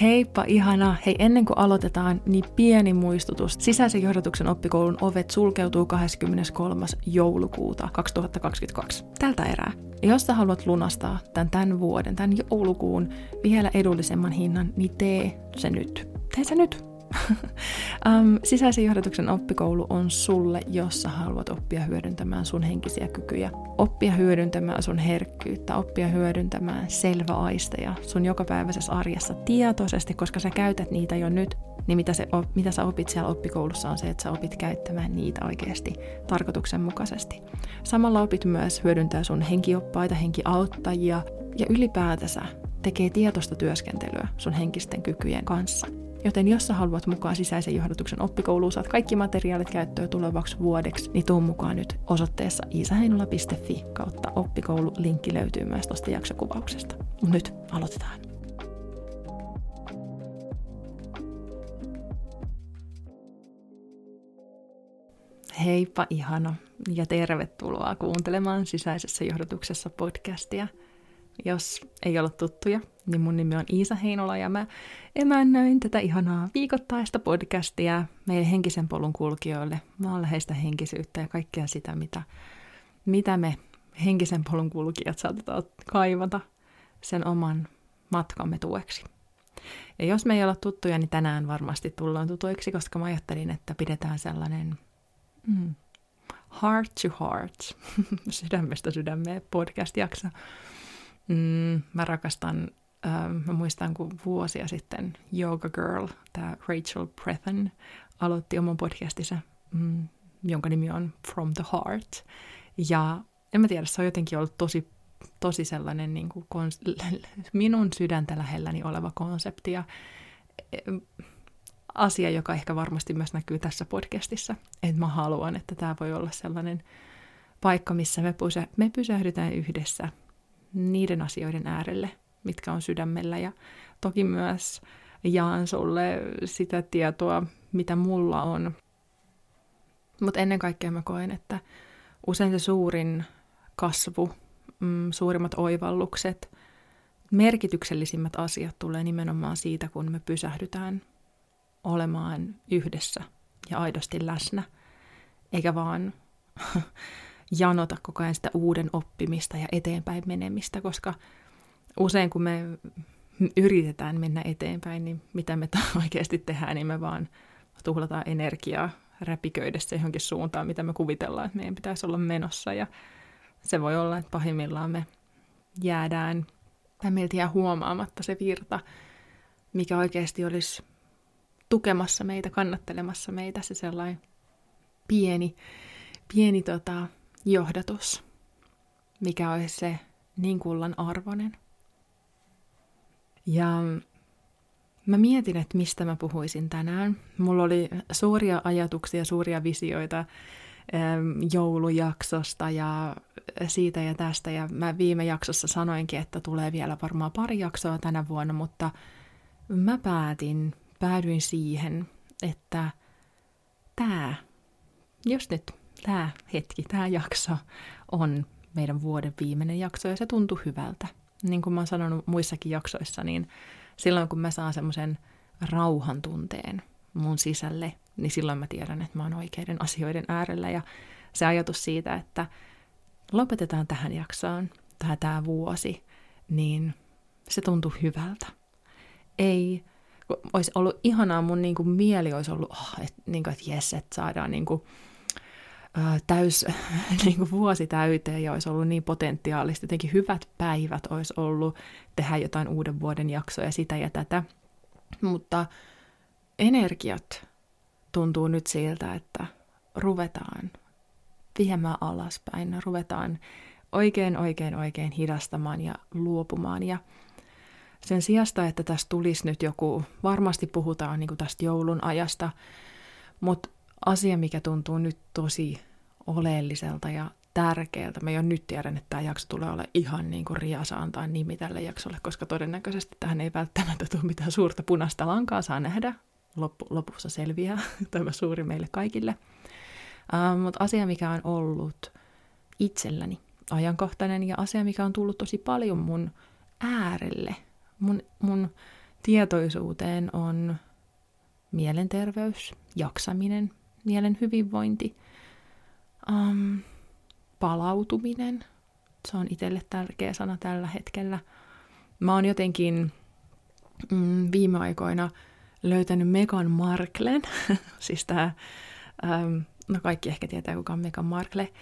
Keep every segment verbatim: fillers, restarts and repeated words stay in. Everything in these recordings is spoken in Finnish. Heippa ihana! Hei, ennen kuin aloitetaan, niin pieni muistutus. Sisäisen johdatuksen oppikoulun ovet sulkeutuu kahdeskymmeneskolmas joulukuuta kaksituhattakaksikymmentäkaksi. Tältä erää. Ja jos sä haluat lunastaa tämän, tämän vuoden, tämän joulukuun vielä edullisemman hinnan, niin tee se nyt. Tee se nyt! um, sisäisen johdatuksen oppikoulu on sulle, jos sä haluat oppia hyödyntämään sun henkisiä kykyjä, oppia hyödyntämään sun herkkyyttä, oppia hyödyntämään selväaisteja sun jokapäiväisessä arjessa tietoisesti, koska sä käytät niitä jo nyt, niin mitä, se, mitä sä opit siellä oppikoulussa on se, että sä opit käyttämään niitä oikeasti tarkoituksenmukaisesti. Samalla opit myös hyödyntää sun henkioppaita, henkiauttajia ja ylipäätänsä tekee tietoista työskentelyä sun henkisten kykyjen kanssa. Joten jos sä haluat mukaan sisäisen johdatuksen oppikouluun, saat kaikki materiaalit käyttöön tulevaksi vuodeksi, niin tuu mukaan nyt osoitteessa iisaheinola piste fi kautta oppikoulu. Linkki löytyy myös tuosta jaksokuvauksesta. Mut nyt aloitetaan. Heippa ihana ja tervetuloa kuuntelemaan sisäisessä johdotuksessa podcastia. Jos ei ole tuttuja, niin mun nimi on Iisa Heinola ja mä emännöin tätä ihanaa viikoittaista podcastia meidän henkisen polun kulkijoille. Mä oon läheistä henkisyyttä ja kaikkea sitä, mitä, mitä me henkisen polun kulkijat saatetaan kaivata sen oman matkamme tueksi. Ja jos me ei ole tuttuja, niin tänään varmasti tullaan tutuiksi, koska mä ajattelin, että pidetään sellainen... Mm, heart to heart, sydämestä sydämeen podcast-jakso. Mm, mä rakastan, äh, mä muistan kun vuosia sitten Yoga Girl, tää Rachel Brethen, aloitti oman podcastinsa, mm, jonka nimi on From the Heart. Ja en mä tiedä, se on jotenkin ollut tosi, tosi sellainen niin kuin kons- minun sydäntä lähelläni oleva konsepti ja asia, joka ehkä varmasti myös näkyy tässä podcastissa. Että mä haluan, että tää voi olla sellainen paikka, missä me, pysä- me pysähdytään yhdessä niiden asioiden äärelle, mitkä on sydämellä. Ja toki myös jaan sulle sitä tietoa, mitä mulla on. Mutta ennen kaikkea mä koen, että usein se suurin kasvu, suurimmat oivallukset, merkityksellisimmät asiat tulee nimenomaan siitä, kun me pysähdytään olemaan yhdessä ja aidosti läsnä, eikä vaan... janota koko ajan sitä uuden oppimista ja eteenpäin menemistä, koska usein kun me yritetään mennä eteenpäin, niin mitä me oikeasti tehdään, niin me vaan tuhlataan energiaa räpiköidessä johonkin suuntaan, mitä me kuvitellaan, että meidän pitäisi olla menossa. Ja se voi olla, että pahimmillaan me jäädään, tai meiltä jää huomaamatta se virta, mikä oikeasti olisi tukemassa meitä, kannattelemassa meitä, se sellainen pieni, pieni tota... johdatus, mikä olisi se niin kullan arvoinen. Ja mä mietin, että mistä mä puhuisin tänään. Mulla oli suuria ajatuksia, suuria visioita joulujaksosta ja siitä ja tästä. Ja mä viime jaksossa sanoinkin, että tulee vielä varmaan pari jaksoa tänä vuonna, mutta mä päätin, päädyin siihen, että tää, just nyt, Tämä hetki, tämä jakso on meidän vuoden viimeinen jakso ja se tuntui hyvältä. Niin kuin mä oon sanonut muissakin jaksoissa, niin silloin kun mä saan semmoisen rauhan tunteen mun sisälle, niin silloin mä tiedän, että mä oon oikeiden asioiden äärellä. Ja se ajatus siitä, että lopetetaan tähän jaksoon, tai tämä vuosi, niin se tuntui hyvältä. Ei, olisi ollut ihanaa, mun niin kuin mieli olisi ollut, oh, että niin kuin, että jes, että saadaan... Niin kuin, täys niin kuin vuosi täyteen ja olisi ollut niin potentiaalista. Jotenkin hyvät päivät olisi ollut tehdä jotain uuden vuoden jaksoja, sitä ja tätä. Mutta energiat tuntuu nyt siltä, että ruvetaan viemään alaspäin, ruvetaan oikein, oikein, oikein hidastamaan ja luopumaan. Ja sen sijasta, että tästä tulisi nyt joku, varmasti puhutaan niin kuin tästä joulun ajasta, mutta asia, mikä tuntuu nyt tosi oleelliselta ja tärkeältä. Mä jo nyt tiedän, että tämä jakso tulee olla ihan niin kuin riasa antaa nimi tälle jaksolle, koska todennäköisesti tähän ei välttämättä tule mitään suurta punaista lankaa. Saa nähdä. Loppu, lopussa selviää. Tämä suuri meille kaikille. Ähm, mutta asia, mikä on ollut itselläni ajankohtainen ja asia, mikä on tullut tosi paljon mun äärelle, mun, mun tietoisuuteen on mielenterveys, jaksaminen, mielen hyvinvointi, um, palautuminen. Se on itselle tärkeä sana tällä hetkellä. Mä oon jotenkin mm, viime aikoina löytänyt Megan Marklen, siis tää, ähm, no kaikki ehkä tietää kuka on Megan Markle,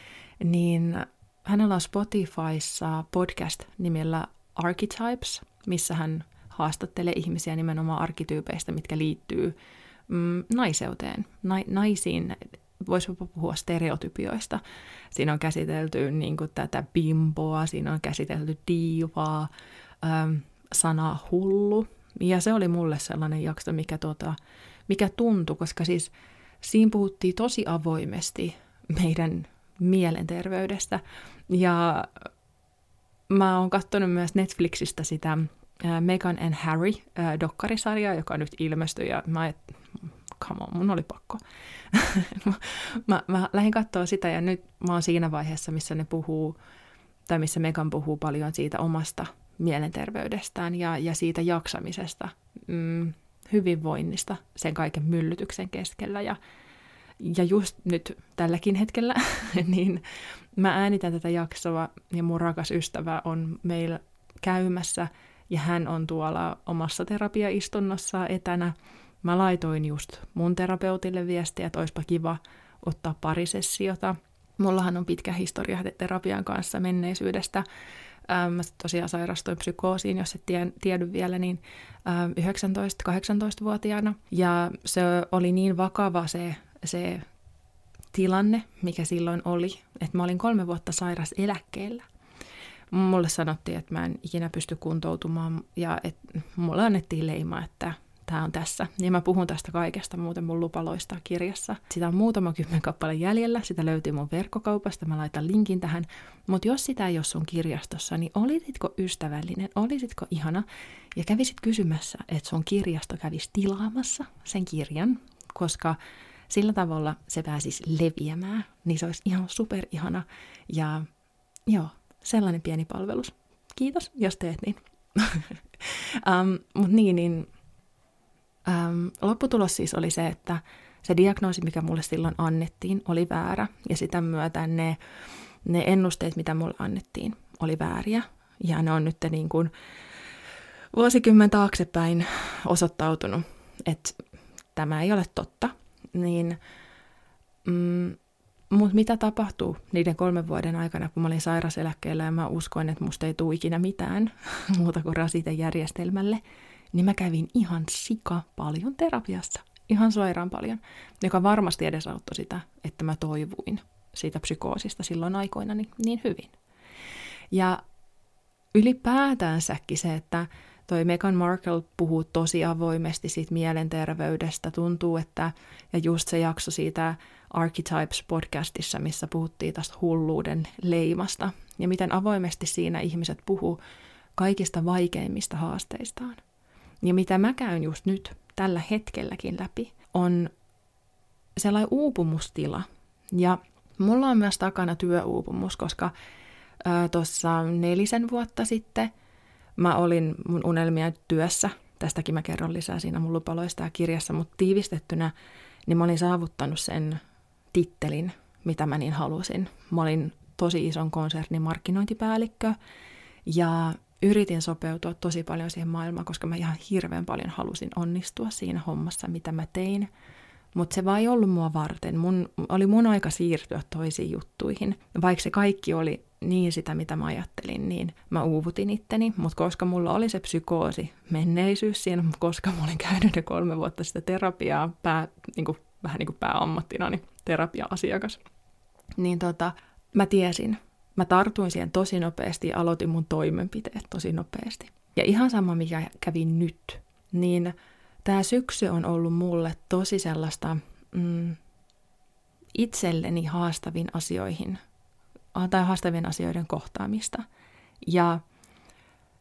niin hänellä on Spotifyssa podcast nimellä Archetypes, missä hän haastattelee ihmisiä nimenomaan arkkityypeistä, mitkä liittyy mm, naiseuteen, Na, naisiin, voisi puhua stereotypioista. Siinä on käsitelty niin kuin tätä bimboa, siinä on käsitelty diivaa, ähm, sanaa hullu. Ja se oli mulle sellainen jakso, mikä, tota, mikä tuntui, koska siis siinä puhuttiin tosi avoimesti meidän mielenterveydestä. Ja mä oon katsonut myös Netflixistä sitä Megan and Harry dokkarisarjaa, joka nyt ilmestyi, ja mä et, come on, mun oli pakko. mä, mä lähdin katsoa sitä, ja nyt mä oon siinä vaiheessa, missä ne puhuu, tai missä Megan puhuu paljon siitä omasta mielenterveydestään ja, ja siitä jaksamisesta, mm, hyvinvoinnista sen kaiken myllytyksen keskellä. Ja, ja just nyt tälläkin hetkellä, niin mä äänitän tätä jaksoa, ja mun rakas ystävä on meillä käymässä, ja hän on tuolla omassa terapiaistunnossa etänä. Mä laitoin just mun terapeutille viestiä, että olisipa kiva ottaa pari sessiota. Mullahan on pitkä historia terapian kanssa menneisyydestä. Mä tosiaan sairastuin psykoosiin, jos et tie, tiedä vielä, niin yhdeksäntoista-kahdeksantoistavuotiaana. Ja se oli niin vakava se, se tilanne, mikä silloin oli, että mä olin kolme vuotta sairas eläkkeellä. Mulle sanottiin, että mä en ikinä pysty kuntoutumaan, ja että mulle annettiin leima, että tää on tässä. Ja mä puhun tästä kaikesta muuten mun Lupa loistaa -kirjassa. Sitä on muutama kymmen kappale jäljellä, sitä löytyy mun verkkokaupasta, mä laitan linkin tähän. Mutta jos sitä ei ole sun kirjastossa, niin olisitko ystävällinen, olisitko ihana, ja kävisit kysymässä, että sun kirjasto kävisi tilaamassa sen kirjan, koska sillä tavalla se pääsisi leviämään, niin se olisi ihan superihana. Ja joo, sellainen pieni palvelus. Kiitos, jos teet niin. um, mut niin, niin Um, lopputulos siis oli se, että se diagnoosi, mikä mulle silloin annettiin, oli väärä, ja sitä myötä ne, ne ennusteet, mitä mulle annettiin, oli vääriä, ja ne on nyt niin kuin vuosikymmen taaksepäin osoittautunut, että tämä ei ole totta, niin mm, mutta mitä tapahtuu niiden kolmen vuoden aikana, kun mä olin sairaseläkkeellä ja mä uskoin, että musta ei tule ikinä mitään muuta kuin rasite järjestelmälle, niin mä kävin ihan sika paljon terapiassa, ihan suoraan paljon, joka varmasti edesauttoi sitä, että mä toivuin siitä psykoosista silloin aikoina niin, niin hyvin. Ja ylipäätänsäkin se, että toi Megan Markle puhuu tosi avoimesti siitä mielenterveydestä, tuntuu, että, ja just se jakso siitä Archetypes-podcastissa, missä puhuttiin tästä hulluuden leimasta, ja miten avoimesti siinä ihmiset puhuu kaikista vaikeimmista haasteistaan. Ja mitä mä käyn just nyt, tällä hetkelläkin läpi, on sellainen uupumustila. Ja mulla on myös takana työuupumus, koska tuossa nelisen vuotta sitten mä olin mun unelmia työssä. Tästäkin mä kerron lisää siinä mun Lupa loistaa -kirjassa, mutta tiivistettynä niin mä olin saavuttanut sen tittelin, mitä mä niin halusin. Mä olin tosi ison konsernin markkinointipäällikkö, ja yritin sopeutua tosi paljon siihen maailmaan, koska mä ihan hirveän paljon halusin onnistua siinä hommassa, mitä mä tein. Mutta se vaan ei ollut mua varten. Mun, oli mun aika siirtyä toisiin juttuihin. Vaikka se kaikki oli niin sitä, mitä mä ajattelin, niin mä uuvutin itteni. Mutta koska mulla oli se psykoosi, menneisyys siinä, koska mä olin käynyt jo kolme vuotta sitä terapiaa, pää, niin kuin, vähän niin kuin pääammattina, niin terapia-asiakas, niin tota, mä tiesin. Mä tartuin siihen tosi nopeasti ja aloitin mun toimenpiteet tosi nopeasti. Ja ihan sama, mikä kävi nyt, niin tää syksy on ollut mulle tosi sellaista mm, itselleni haastavin asioihin, tai haastavien asioiden kohtaamista. Ja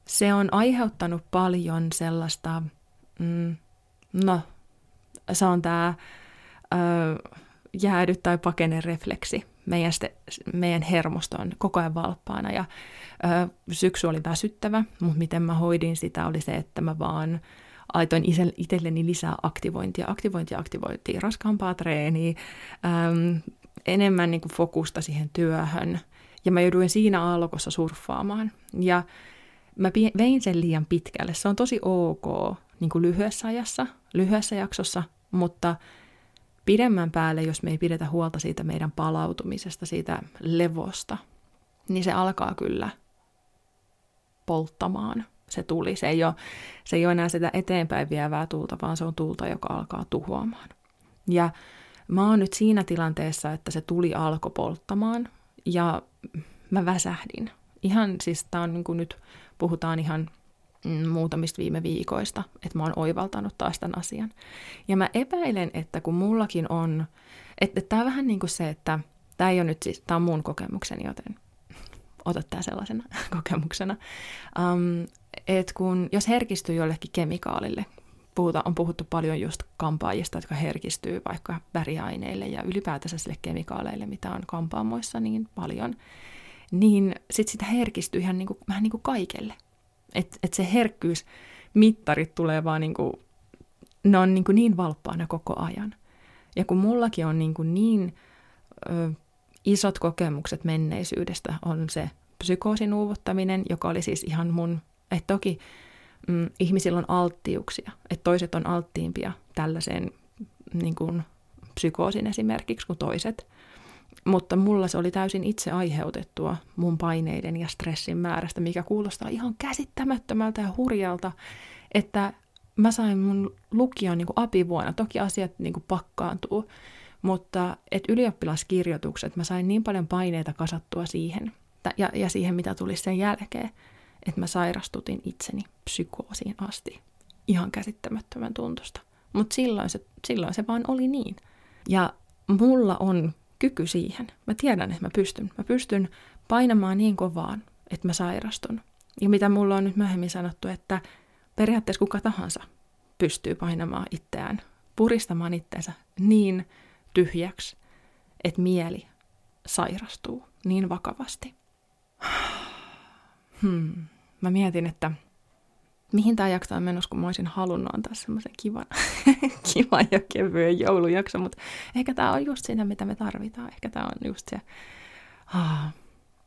se on aiheuttanut paljon sellaista, mm, no, se on tää ö, jäädy tai pakene refleksi. Meidän, meidän hermosto on koko ajan valppaana, ja ö, syksy oli väsyttävä, mutta miten mä hoidin sitä oli se, että mä vaan laitoin itselleni lisää aktivointia, aktivointia, aktivointia, raskaampaa treeniä, äm, enemmän niin kuin fokusta siihen työhön. Ja mä jouduin siinä aallokossa surffaamaan. Ja mä vein sen liian pitkälle. Se on tosi ok niin kuin lyhyessä ajassa, lyhyessä jaksossa, mutta pidemmän päälle, jos me ei pidetä huolta siitä meidän palautumisesta, siitä levosta, niin se alkaa kyllä polttamaan. Se tuli. Se ei ole, se ei ole enää sitä eteenpäin vievää tuulta, vaan se on tuulta, joka alkaa tuhoamaan. Ja mä oon nyt siinä tilanteessa, että se tuli alkoi polttamaan ja mä väsähdin. Ihan siis tää on niin kuin nyt puhutaan ihan muutamista viime viikoista, että mä oon oivaltanut taas tämän asian. Ja mä epäilen, että kun mullakin on, että, että tää on vähän niin kuin se, että tää ei ole nyt siis, tää on mun kokemukseni, joten ota tää sellaisena kokemuksena. Um, et kun, jos herkistyy jollekin kemikaalille, puhuta, on puhuttu paljon just kampaajista, jotka herkistyy vaikka väriaineille ja ylipäätänsä sille kemikaaleille, mitä on kampaamoissa niin paljon, niin sit sitä herkistyy ihan niin kuin, vähän niin kuin kaikelle. Että et se herkkyysmittarit tulee vaan niin kuin, ne on niin, kuin niin valppaana koko ajan. Ja kun mullakin on niin, kuin niin ö, isot kokemukset menneisyydestä, on se psykoosin uuvottaminen, joka oli siis ihan mun, että toki mm, ihmisillä on alttiuksia, että toiset on alttiimpia tällaiseen niin kuin psykoosin esimerkiksi kuin toiset. Mutta mulla se oli täysin itse aiheutettua mun paineiden ja stressin määrästä, mikä kuulostaa ihan käsittämättömältä ja hurjalta, että mä sain mun lukion niin kuin apivuonna. Toki asiat niin kuin pakkaantuu, mutta et ylioppilaskirjoitukset, mä sain niin paljon paineita kasattua siihen ja, ja siihen, mitä tuli sen jälkeen, että mä sairastutin itseni psykoosiin asti. Ihan käsittämättömän tuntusta. Mutta silloin se, silloin se vaan oli niin. Ja mulla on kyky siihen. Mä tiedän, että mä pystyn. Mä pystyn painamaan niin kovaan, että mä sairastun. Ja mitä mulla on nyt myöhemmin sanottu, että periaatteessa kuka tahansa pystyy painamaan itseään, puristamaan itseänsä niin tyhjäksi, että mieli sairastuu niin vakavasti. Hmm. Mä mietin, että mihin tämä jakso on menossa, kun mä olisin halunnut antaa semmoisen kivan, kivan ja kevyen joulujakson, mutta ehkä tämä on just sitä, mitä me tarvitaan. Ehkä tämä on just se ah,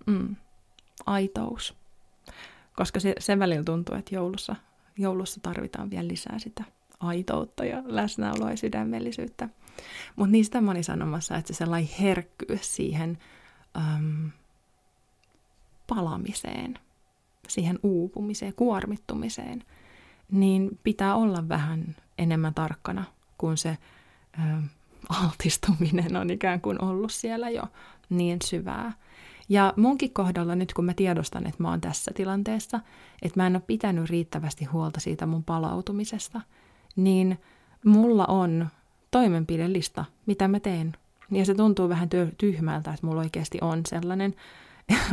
mm, aitous, koska se, sen välillä tuntuu, että joulussa, joulussa tarvitaan vielä lisää sitä aitoutta ja läsnäoloa ja sydämellisyyttä. Mutta niistä mä olin sanomassa, että se sellainen herkkyys siihen äm, palamiseen, siihen uupumiseen, kuormittumiseen, niin pitää olla vähän enemmän tarkkana, kun se ö, altistuminen on ikään kuin ollut siellä jo niin syvää. Ja munkin kohdalla nyt, kun mä tiedostan, että mä oon tässä tilanteessa, että mä en ole pitänyt riittävästi huolta siitä mun palautumisesta, niin mulla on toimenpidelista, mitä mä teen. Ja se tuntuu vähän tyhmältä, että mulla oikeasti on sellainen,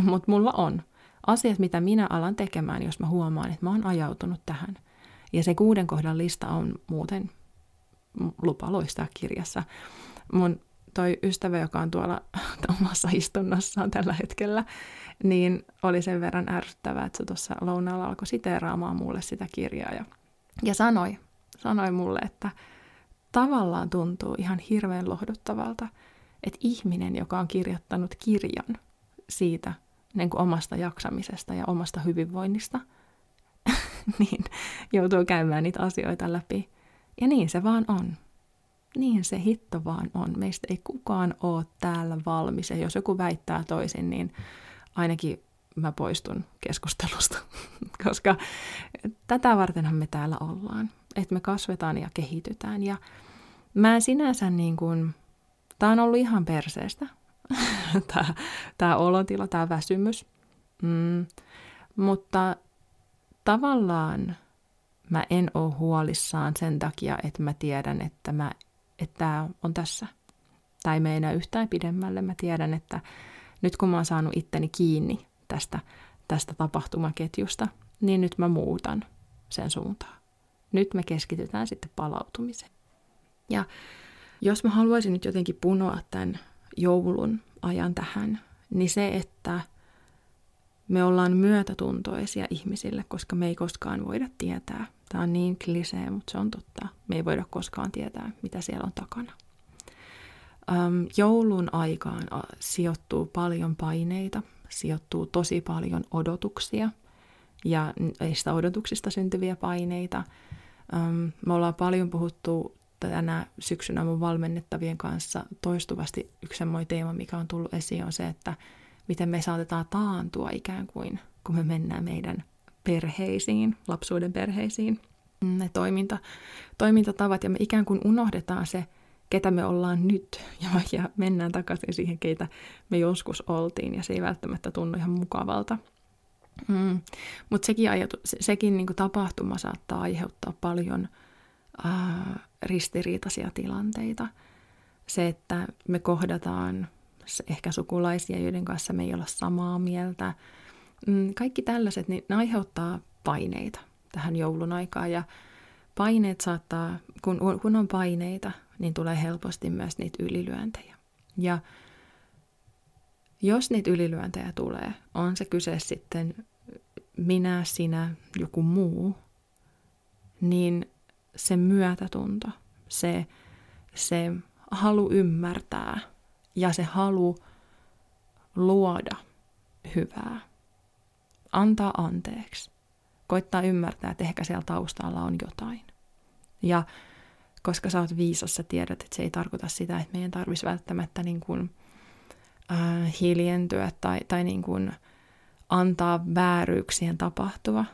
mutta mulla on. Asiat, mitä minä alan tekemään, jos mä huomaan, että mä oon ajautunut tähän. Ja se kuuden kohdan lista on muuten Lupa loistaa -kirjassa. Mun toi ystävä, joka on tuolla omassa istunnossaan tällä hetkellä, niin oli sen verran ärsyttävää, että se tuossa lounaalla alkoi siteeraamaan mulle sitä kirjaa. Ja, ja sanoi, sanoi mulle, että tavallaan tuntuu ihan hirveän lohduttavalta, että ihminen, joka on kirjoittanut kirjan siitä, niin kuin omasta jaksamisesta ja omasta hyvinvoinnista, niin joutuu käymään niitä asioita läpi. Ja niin se vaan on. Niin se hitto vaan on. Meistä ei kukaan ole täällä valmis. Ja jos joku väittää toisin, niin ainakin mä poistun keskustelusta. Koska tätä vartenhan me täällä ollaan. Että me kasvetaan ja kehitytään. Ja mä sinänsä niin kuin, tää on ollut ihan perseestä. Tämä, tämä olotila, tämä väsymys. Mm. Mutta tavallaan mä en ole huolissaan sen takia, että mä tiedän, että, mä, että tämä on tässä. Tai mä en enää yhtään pidemmälle. Mä tiedän, että nyt kun mä oon saanut itteni kiinni tästä, tästä tapahtumaketjusta, niin nyt mä muutan sen suuntaan. Nyt me keskitytään sitten palautumiseen. Ja jos mä haluaisin nyt jotenkin punoa tämän joulun ajan tähän, niin se, että me ollaan myötätuntoisia ihmisille, koska me ei koskaan voida tietää. Tämä on niin klisee, mutta se on totta. Me ei voida koskaan tietää, mitä siellä on takana. Um, joulun aikaan sijoittuu paljon paineita, sijoittuu tosi paljon odotuksia ja niistä odotuksista syntyviä paineita. Um, me ollaan paljon puhuttu tänä syksynä mun valmennettavien kanssa toistuvasti. Yksi semmoinen teema, mikä on tullut esiin, on se, että miten me saatetaan taantua ikään kuin, kun me mennään meidän perheisiin, lapsuuden perheisiin, ne toiminta, toimintatavat, ja me ikään kuin unohdetaan se, ketä me ollaan nyt, ja mennään takaisin siihen, keitä me joskus oltiin, ja se ei välttämättä tunnu ihan mukavalta. Mm. Mutta sekin, ajatu, se, sekin niinku tapahtuma saattaa aiheuttaa paljon äh, ristiriitaisia tilanteita. Se, että me kohdataan ehkä sukulaisia, joiden kanssa me ei olla samaa mieltä. Kaikki tällaiset, niin ne aiheuttaa paineita tähän joulun aikaan, ja paineet saattaa, kun, kun on paineita, niin tulee helposti myös niitä ylilyöntejä. Ja jos niitä ylilyöntejä tulee, on se kyse sitten minä, sinä, joku muu, niin se myötätunto, se, se halu ymmärtää ja se halu luoda hyvää, antaa anteeksi, koittaa ymmärtää, että ehkä siellä taustalla on jotain. Ja koska sä oot viisas, sä tiedät, että se ei tarkoita sitä, että meidän tarvitsisi välttämättä niin kuin, äh, hiljentyä tai, tai niin kuin antaa vääryyksien tapahtua,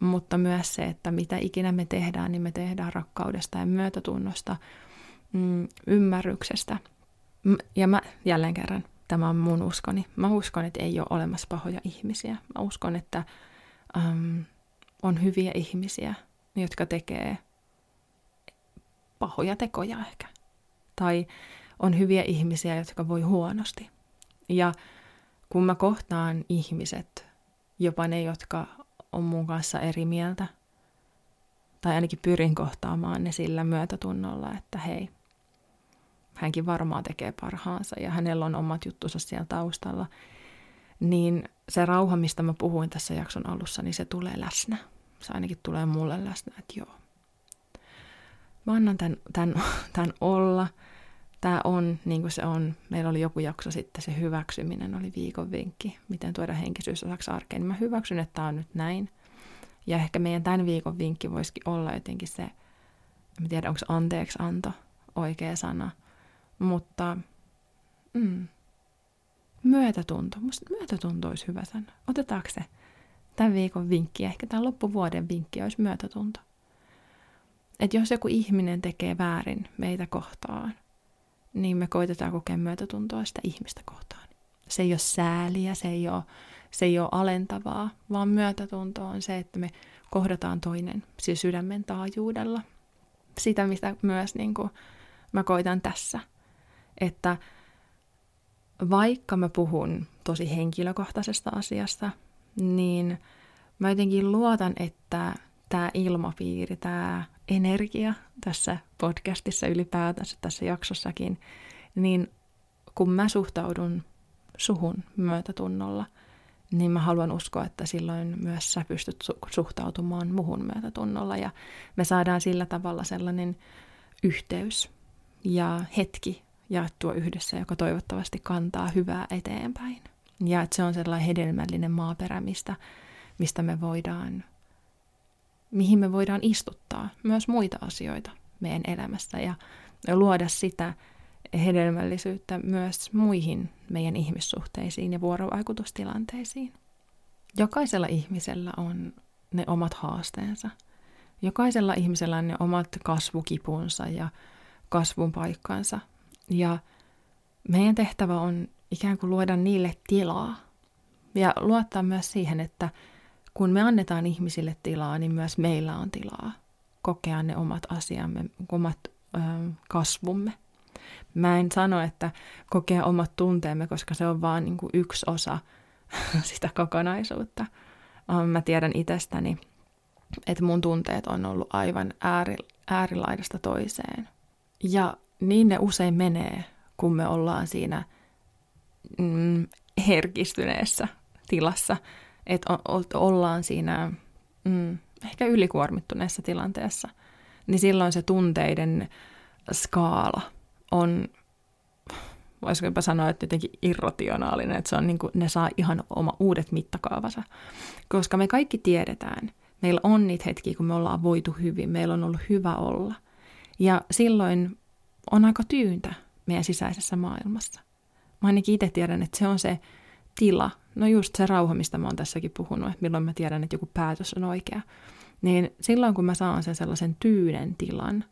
mutta myös se, että mitä ikinä me tehdään, niin me tehdään rakkaudesta ja myötätunnosta, mm, ymmärryksestä. Ja mä jälleen kerran, tämä on mun uskoni. Mä uskon, että ei ole olemassa pahoja ihmisiä. Mä uskon, että äm, on hyviä ihmisiä, jotka tekee pahoja tekoja ehkä. Tai on hyviä ihmisiä, jotka voi huonosti. Ja kun mä kohtaan ihmiset, jopa ne, jotka on mun kanssa eri mieltä, tai ainakin pyrin kohtaamaan ne sillä myötätunnolla, että hei, hänkin varmaan tekee parhaansa ja hänellä on omat juttunsa siellä taustalla, niin se rauha, mistä mä puhuin tässä jakson alussa, niin se tulee läsnä. Se ainakin tulee mulle läsnä, että joo. Mä annan tämän, tämän, tämän olla. Tää on, niin kuin se on, meillä oli joku jakso sitten, se hyväksyminen oli viikon vinkki, miten tuoda henkisyys osaksi arkeen. Mä hyväksyn, että tää on nyt näin. Ja ehkä meidän tämän viikon vinkki voisikin olla jotenkin se, en tiedä, onko anteeksianto oikea sana, mutta mm, myötätunto. Musta myötätunto olisi hyvä sana. Otetaanko se tämän viikon vinkki, ehkä tämän loppuvuoden vinkki olisi myötätunto. Että jos joku ihminen tekee väärin meitä kohtaan, niin me koitetaan kokea myötätuntoa sitä ihmistä kohtaan. Se ei ole sääliä, se ei ole, se ei ole alentavaa, vaan myötätunto on se, että me kohdataan toinen siis sydämen taajuudella. Sitä, mistä myös niin kuin mä koitan tässä, että vaikka mä puhun tosi henkilökohtaisesta asiasta, niin mä jotenkin luotan, että tämä ilmapiiri, tämä energia tässä podcastissa ylipäätänsä, tässä jaksossakin, niin kun mä suhtaudun suhun myötätunnolla, niin mä haluan uskoa, että silloin myös sä pystyt su- suhtautumaan muhun myötätunnolla, ja me saadaan sillä tavalla sellainen yhteys ja hetki jaettua yhdessä, joka toivottavasti kantaa hyvää eteenpäin. Ja että se on sellainen hedelmällinen maaperä, mistä, mistä me voidaan, mihin me voidaan istuttaa myös muita asioita meidän elämässä ja luoda sitä hedelmällisyyttä myös muihin meidän ihmissuhteisiin ja vuorovaikutustilanteisiin. Jokaisella ihmisellä on ne omat haasteensa. Jokaisella ihmisellä on ne omat kasvukipunsa ja kasvun paikkansa. Ja meidän tehtävä on ikään kuin luoda niille tilaa ja luottaa myös siihen, että kun me annetaan ihmisille tilaa, niin myös meillä on tilaa kokea ne omat asiamme, omat ö, kasvumme. Mä en sano, että kokea omat tunteemme, koska se on vaan niin kuin yksi osa sitä kokonaisuutta. Mä tiedän itsestäni, että mun tunteet on ollut aivan ääri, äärilaidasta toiseen. Ja niin ne usein menee, kun me ollaan siinä mm, herkistyneessä tilassa. että ollaan siinä mm, ehkä ylikuormittuneessa tilanteessa, niin silloin se tunteiden skaala on, voisiko jopa sanoa, että jotenkin irrationaalinen, että se on niin kuin, ne saa ihan oma uudet mittakaavansa. Koska me kaikki tiedetään, meillä on niitä hetkiä, kun me ollaan voitu hyvin, meillä on ollut hyvä olla. Ja silloin on aika tyyntä meidän sisäisessä maailmassa. Mä ainakin itse tiedän, että se on se tila, no just se rauha, mistä mä oon tässäkin puhunut, että milloin mä tiedän, että joku päätös on oikea. Niin silloin, kun mä saan sen sellaisen tyynen tilan,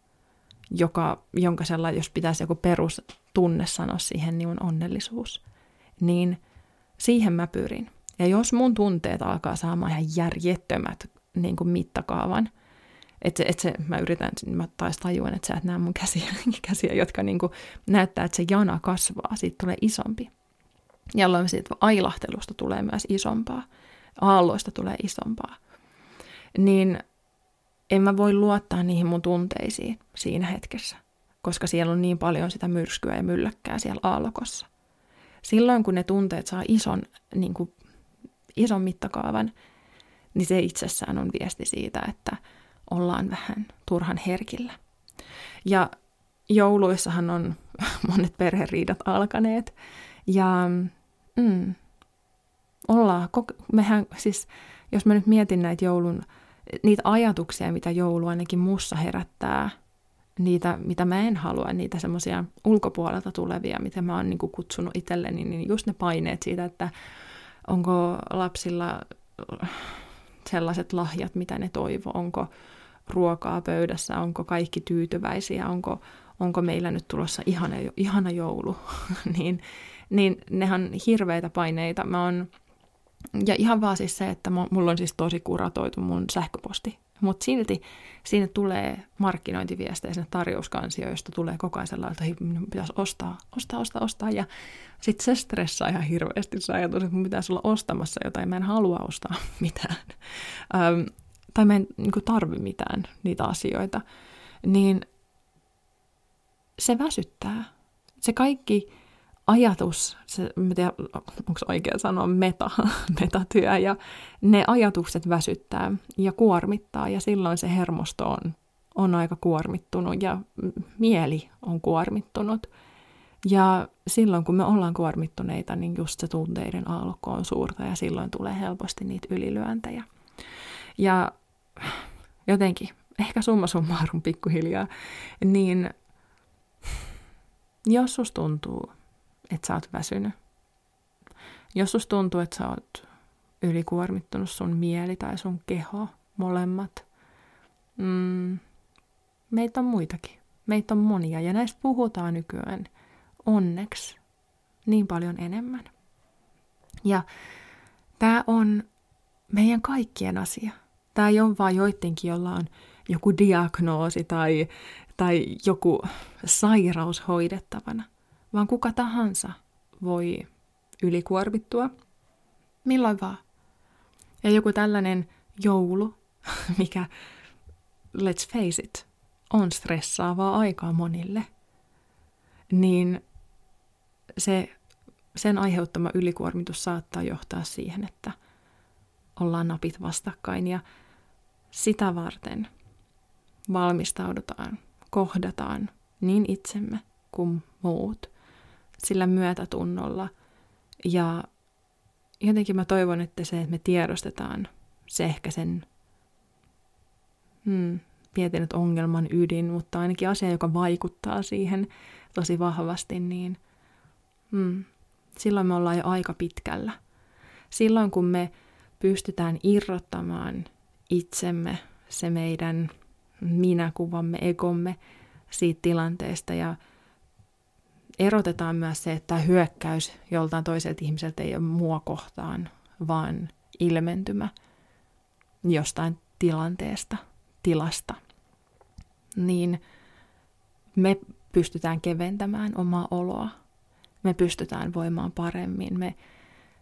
joka, jonka sellainen, jos pitäisi joku perustunne sanoa siihen, niin on onnellisuus. Niin siihen mä pyrin. Ja jos mun tunteet alkaa saamaan ihan järjettömät niin kuin mittakaavan, että se, et se, mä yritän, mä taas tajuan, että sä et näe mun käsiä, käsiä jotka niin kuin näyttää, että se jana kasvaa, siitä tulee isompi. Jolloin siitä ailahtelusta tulee myös isompaa, aalloista tulee isompaa. Niin en mä voi luottaa niihin mun tunteisiin siinä hetkessä, koska siellä on niin paljon sitä myrskyä ja mylläkkää siellä aallokossa. Silloin kun ne tunteet saa ison, niin kuin, ison mittakaavan, niin se itsessään on viesti siitä, että ollaan vähän turhan herkillä. Ja jouluissahan on monet perheriidat alkaneet. Ja mm, ollaan, mehän siis, jos mä nyt mietin näitä joulun, niitä ajatuksia, mitä joulu ainakin mussa herättää, niitä, mitä mä en halua, niitä semmoisia ulkopuolelta tulevia, mitä mä oon niin kuin kutsunut itselleni, niin just ne paineet siitä, että onko lapsilla sellaiset lahjat, mitä ne toivoo, onko ruokaa pöydässä, onko kaikki tyytyväisiä, onko, onko meillä nyt tulossa ihana, ihana joulu, niin, niin nehän hirveitä paineita. Mä oon, ja ihan vaan siis se, että mulla on siis tosi kuratoitu mun sähköposti, mutta silti siinä tulee markkinointiviestejä sinne tarjouskansio, josta tulee koko ajan sellainen, että minun pitäisi ostaa, ostaa, ostaa, ostaa, ja sitten se stressaa ihan hirveästi se ajatus, että minun pitäisi olla ostamassa jotain, mä en halua ostaa mitään, Öm, tai mä en niinku tarvi mitään niitä asioita, niin se väsyttää. Se kaikki ajatus, se, mä tiedän, onko oikein sanoa meta, metatyö, ja ne ajatukset väsyttää ja kuormittaa, ja silloin se hermosto on, on aika kuormittunut, ja mieli on kuormittunut. Ja silloin, kun me ollaan kuormittuneita, niin just se tunteiden aallokko on suurta, ja silloin tulee helposti niitä ylilyöntejä. Ja jotenkin, ehkä summa summarum pikkuhiljaa, niin jos sus tuntuu, että sä oot väsynyt, jos sus tuntuu, että sä oot ylikuormittunut sun mieli tai sun keho, molemmat, mm, meitä on muitakin. Meitä on monia, ja näistä puhutaan nykyään onneksi niin paljon enemmän. Ja tää on meidän kaikkien asia. Tää ei ole vaan joidenkin, jolla on joku diagnoosi tai, tai joku sairaus hoidettavana, vaan kuka tahansa voi ylikuormittua milloin vaan. Ja joku tällainen joulu, mikä, let's face it, on stressaavaa aikaa monille, niin se, sen aiheuttama ylikuormitus saattaa johtaa siihen, että ollaan napit vastakkain, ja sitä varten valmistaudutaan, kohdataan niin itsemme kuin muut sillä myötätunnolla. Ja jotenkin mä toivon, että se, että me tiedostetaan se ehkä sen hmm, pietinyt ongelman ydin, mutta ainakin asia, joka vaikuttaa siihen tosi vahvasti, niin hmm, silloin me ollaan jo aika pitkällä. Silloin, kun me pystytään irrottamaan itsemme, se meidän minäkuvamme, egomme siitä tilanteesta, ja erotetaan myös se, että hyökkäys joltain toiselta ihmiseltä ei ole mua kohtaan, vaan ilmentymä jostain tilanteesta, tilasta. Niin me pystytään keventämään omaa oloa, me pystytään voimaan paremmin, me,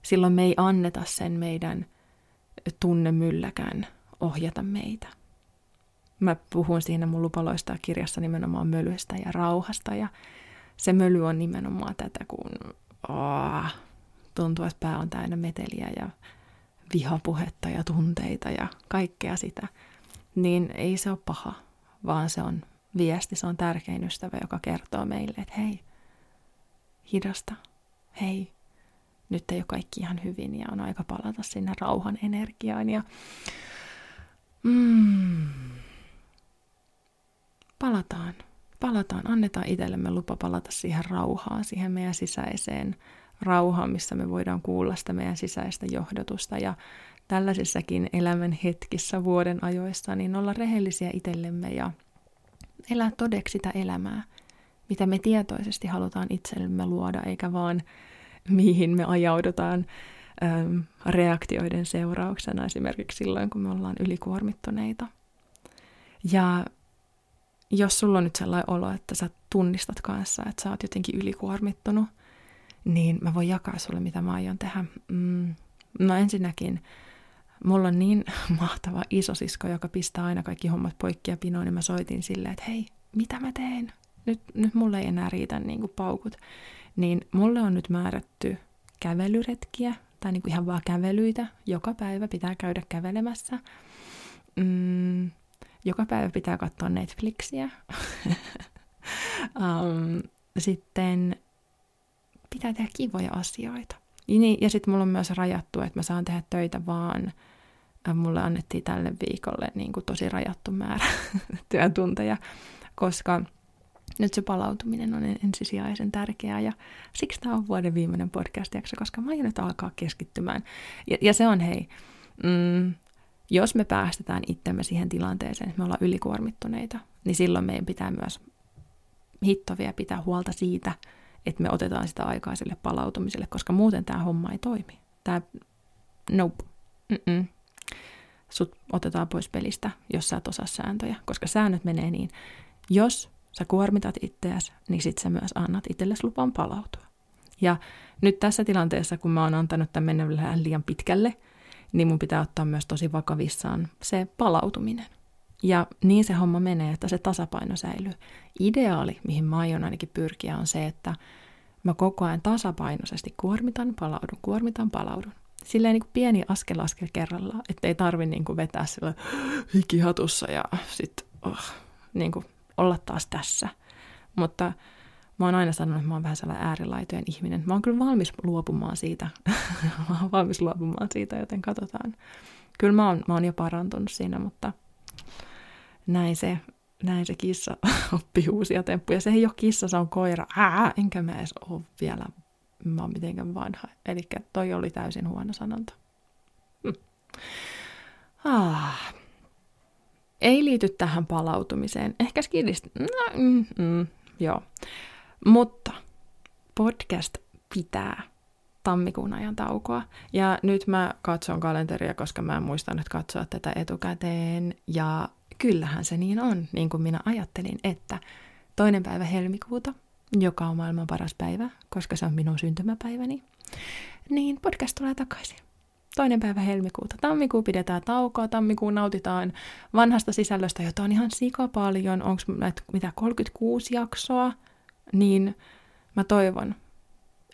silloin me ei anneta sen meidän tunnemylläkään ohjata meitä. Mä puhun siinä mun Lupa loistaa -kirjassa nimenomaan mölystä ja rauhasta, ja se möly on nimenomaan tätä, kun aah, tuntuu, että pää on täynnä meteliä ja vihapuhetta ja tunteita ja kaikkea sitä, niin ei se ole paha, vaan se on viesti, se on tärkein ystävä, joka kertoo meille, että hei, hidasta, hei, nyt ei ole kaikki ihan hyvin ja on aika palata sinne rauhan energiaan ja mm, palataan, palataan, annetaan itsellemme lupa palata siihen rauhaan, siihen meidän sisäiseen rauhaan, missä me voidaan kuulla sitä meidän sisäistä johdatusta ja tällaisissakin elämän hetkissä, vuoden ajoissa, niin olla rehellisiä itsellemme ja elää todeksi sitä elämää, mitä me tietoisesti halutaan itsellemme luoda, eikä vaan mihin me ajaudutaan äm, reaktioiden seurauksena esimerkiksi silloin, kun me ollaan ylikuormittuneita. Ja jos sulla on nyt sellainen olo, että sä tunnistat kanssa, että sä oot jotenkin ylikuormittunut, niin mä voin jakaa sulle, mitä mä aion tehdä. Mm. No ensinnäkin, mulla on niin mahtava isosisko, joka pistää aina kaikki hommat poikki ja pinoon, niin mä soitin silleen, että hei, mitä mä teen? Nyt, nyt mulle ei enää riitä niin kuin paukut. Niin mulle on nyt määrätty kävelyretkiä, tai niin kuin ihan vaan kävelyitä. Joka päivä pitää käydä kävelemässä. Mm, joka päivä pitää katsoa Netflixiä. um, sitten pitää tehdä kivoja asioita. Ja, niin, ja sitten mulla on myös rajattu, että mä saan tehdä töitä vaan, mulle annettiin tälle viikolle niin kuin tosi rajattu määrä työtunteja, koska nyt se palautuminen on ensisijaisen tärkeää ja siksi tämä on vuoden viimeinen podcast-jakso, koska mä aion nyt alkaa keskittymään. Ja, ja se on hei, mm, jos me päästetään itsemme siihen tilanteeseen, että me ollaan ylikuormittuneita, niin silloin meidän pitää myös hittovia pitää huolta siitä, että me otetaan sitä aikaa sille palautumiselle, koska muuten tämä homma ei toimi. Tämä, nope, mm-mm. Sut otetaan pois pelistä, jos sä et osaa sääntöjä, koska säännöt menee niin, jos sä kuormitat itseäsi, niin sit sä myös annat itsellesi lupan palautua. Ja nyt tässä tilanteessa, kun mä oon antanut tämän mennä liian pitkälle, niin mun pitää ottaa myös tosi vakavissaan se palautuminen. Ja niin se homma menee, että se tasapaino säilyy. Ideaali, mihin mä aion ainakin pyrkiä, on se, että mä koko ajan tasapainoisesti kuormitan, palaudun, kuormitan, palaudun. Silleen niin kuin pieni askel askel kerrallaan, ettei tarvi niin kuin vetää sillä hikihatussa ja sit oh, niin kuin olla taas tässä. Mutta mä oon aina sanonut, että mä oon vähän sellainen äärilaitojen ihminen. Mä oon kyllä valmis luopumaan siitä. mä oon valmis luopumaan siitä, joten katsotaan. Kyllä mä oon, mä oon jo parantunut siinä, mutta näin se, näin se kissa oppii uusia temppuja. Se ei ole kissa, se on koira. Ää, enkä mä edes ole vielä, mä oon mitenkään vanha. Elikkä toi oli täysin huono sanonta. Hm. Ah. Ei liity tähän palautumiseen. Ehkä skidist. No, mm, mm, joo. Mutta podcast pitää tammikuun ajan taukoa. Ja nyt mä katson kalenteria, koska mä en muistanut katsoa tätä etukäteen. Ja kyllähän se niin on, niin kuin minä ajattelin, että toinen päivä helmikuuta, joka on maailman paras päivä, koska se on minun syntymäpäiväni, niin podcast tulee takaisin. Toinen päivä helmikuuta. Tammikuun pidetään taukoa, tammikuun nautitaan vanhasta sisällöstä, jota on ihan sika paljon. Onko näitä mitä kolmekymmentäkuusi jaksoa? Niin mä toivon,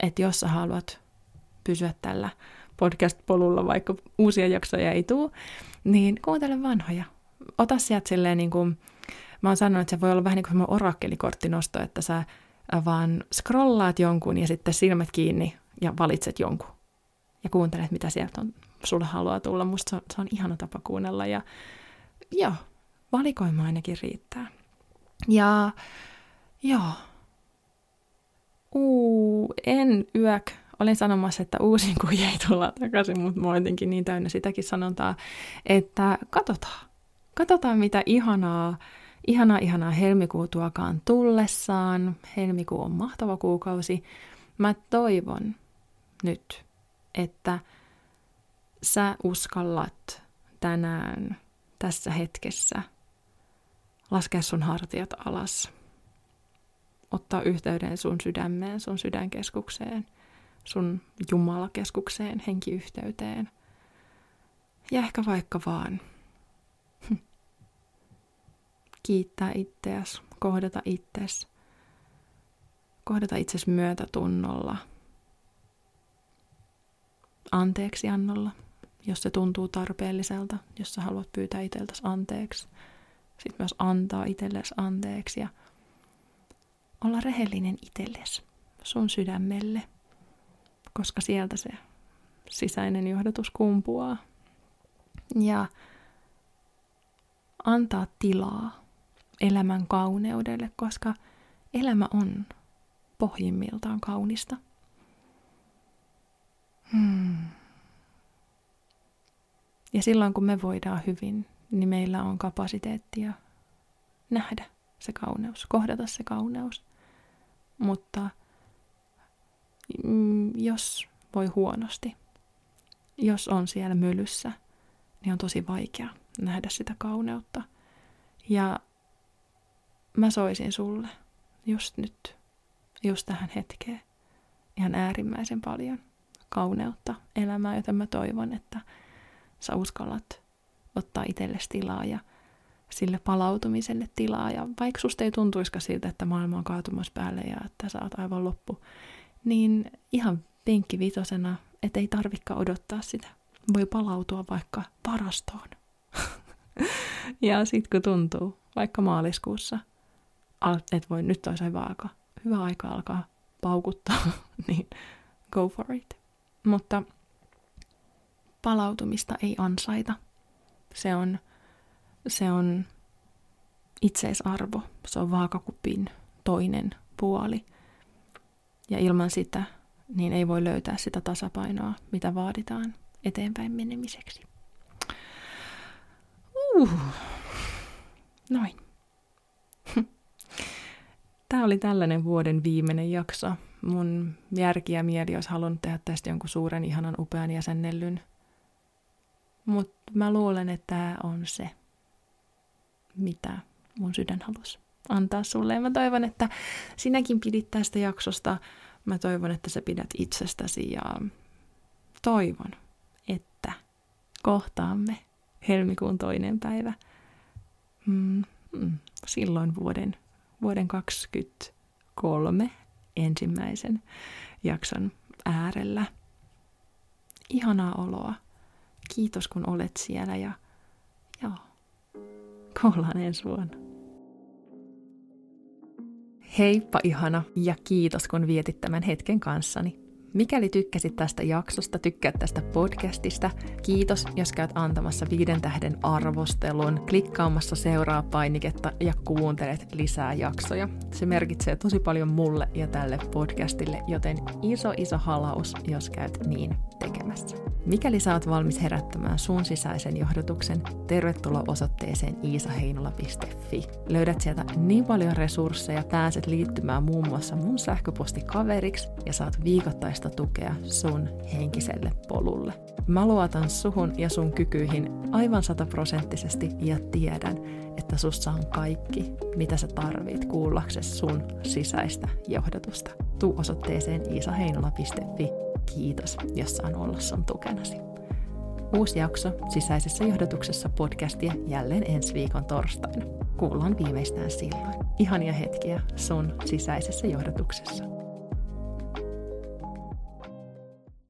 että jos sä haluat pysyä tällä podcast-polulla, vaikka uusia jaksoja ei tule, niin kuuntele vanhoja. Ota sieltä silleen niin kuin, mä oon sanonut, että se voi olla vähän niin kuin semmoinen orakkelikorttinosto, että sä vaan scrollaat jonkun ja sitten silmät kiinni ja valitset jonkun. Ja kuuntelet, mitä sieltä on, sulle haluaa tulla. Musta se on, se on ihana tapa kuunnella ja joo, valikoima ainakin riittää. Ja joo, uu, en yök. Olin sanomassa, että uusin kuin ei tulla takaisin, mutta mä oon jotenkin niin täynnä sitäkin sanontaa, että katsotaan. Katsotaan, mitä ihanaa, ihanaa, ihanaa helmikuu tuokaan tullessaan. Helmikuu on mahtava kuukausi. Mä toivon nyt, että sä uskallat tänään tässä hetkessä laskea sun hartiat alas. Ottaa yhteyden sun sydämeen, sun sydänkeskukseen, sun jumalakeskukseen, henkiyhteyteen. Ja ehkä vaikka vaan kiittää itseäsi, kohdata itsesi, kohdata itsesi myötätunnolla, anteeksiannolla jos se tuntuu tarpeelliselta, jos sä haluat pyytää itseltäsi anteeksi. Sitten myös antaa itsellesi anteeksi ja olla rehellinen itsellesi, sun sydämelle, koska sieltä se sisäinen johdatus kumpuaa. Ja antaa tilaa elämän kauneudelle, koska elämä on pohjimmiltaan kaunista. Hmm. Ja silloin kun me voidaan hyvin, niin meillä on kapasiteettia nähdä se kauneus, kohdata se kauneus. Mutta mm, jos voi huonosti, jos on siellä mölyssä, niin on tosi vaikea nähdä sitä kauneutta. Ja mä soisin sulle just nyt, just tähän hetkeen, ihan äärimmäisen paljon kauneutta elämää, joten mä toivon, että sä uskallat ottaa itsellesi tilaa ja sille palautumiselle tilaa. Ja vaikka susta ei tuntuisikaan siltä, että maailma on kaatumassa päälle ja että sä oot aivan loppu, niin ihan vinkki vitosena, että ei tarvikaan odottaa sitä. Voi palautua vaikka varastoon. Ja sit kun tuntuu, vaikka maaliskuussa, että voi nyt olisi hyvä aika, hyvä aika alkaa paukuttaa, niin go for it. Mutta palautumista ei ansaita. Se on, se on itseisarvo. Se on vaakakupin toinen puoli. Ja ilman sitä niin ei voi löytää sitä tasapainoa, mitä vaaditaan eteenpäin menemiseksi. Uh, noin. Tämä oli tällainen vuoden viimeinen jakso. Mun järki ja mieli olisi halunnut tehdä tästä jonkun suuren, ihanan, upean jäsennellyn. Mutta mä luulen, että tämä on se, mitä mun sydän halusi antaa sulle. Ja mä toivon, että sinäkin pidit tästä jaksosta. Mä toivon, että sä pidät itsestäsi ja toivon, että kohtaamme helmikuun toinen päivä. Mm, mm, silloin vuoden, vuoden kaksikymmentäkolme ensimmäisen jakson äärellä. Ihanaa oloa. Kiitos kun olet siellä ja joo, kuullaan ensi vuonna. Heippa ihana ja kiitos kun vietit tämän hetken kanssani. Mikäli tykkäsit tästä jaksosta, tykkäät tästä podcastista, kiitos jos käyt antamassa viiden tähden arvostelun, klikkaamassa seuraa painiketta ja kuuntelet lisää jaksoja. Se merkitsee tosi paljon mulle ja tälle podcastille, joten iso iso halaus, jos käyt niin tekemässä. Mikäli sä oot valmis herättämään sun sisäisen johdotuksen, tervetuloa osoitteeseen iisa heinola piste fi. Löydät sieltä niin paljon resursseja, pääset liittymään muun muassa mun sähköpostikaveriksi ja saat viikoittaista tukea sun henkiselle polulle. Mä luotan suhun ja sun kykyihin aivan sataprosenttisesti ja tiedän, että sussa on kaikki, mitä sä tarvit kuullaksesi sun sisäistä johdotusta. Tuu osoitteeseen iisa heinola piste fi. Kiitos, jos saan olla sun tukenasi. Uusi jakso Sisäisessä johdotuksessa podcastia jälleen ensi viikon torstaina. Kuullaan viimeistään silloin. Ihania hetkiä sun sisäisessä johdotuksessa.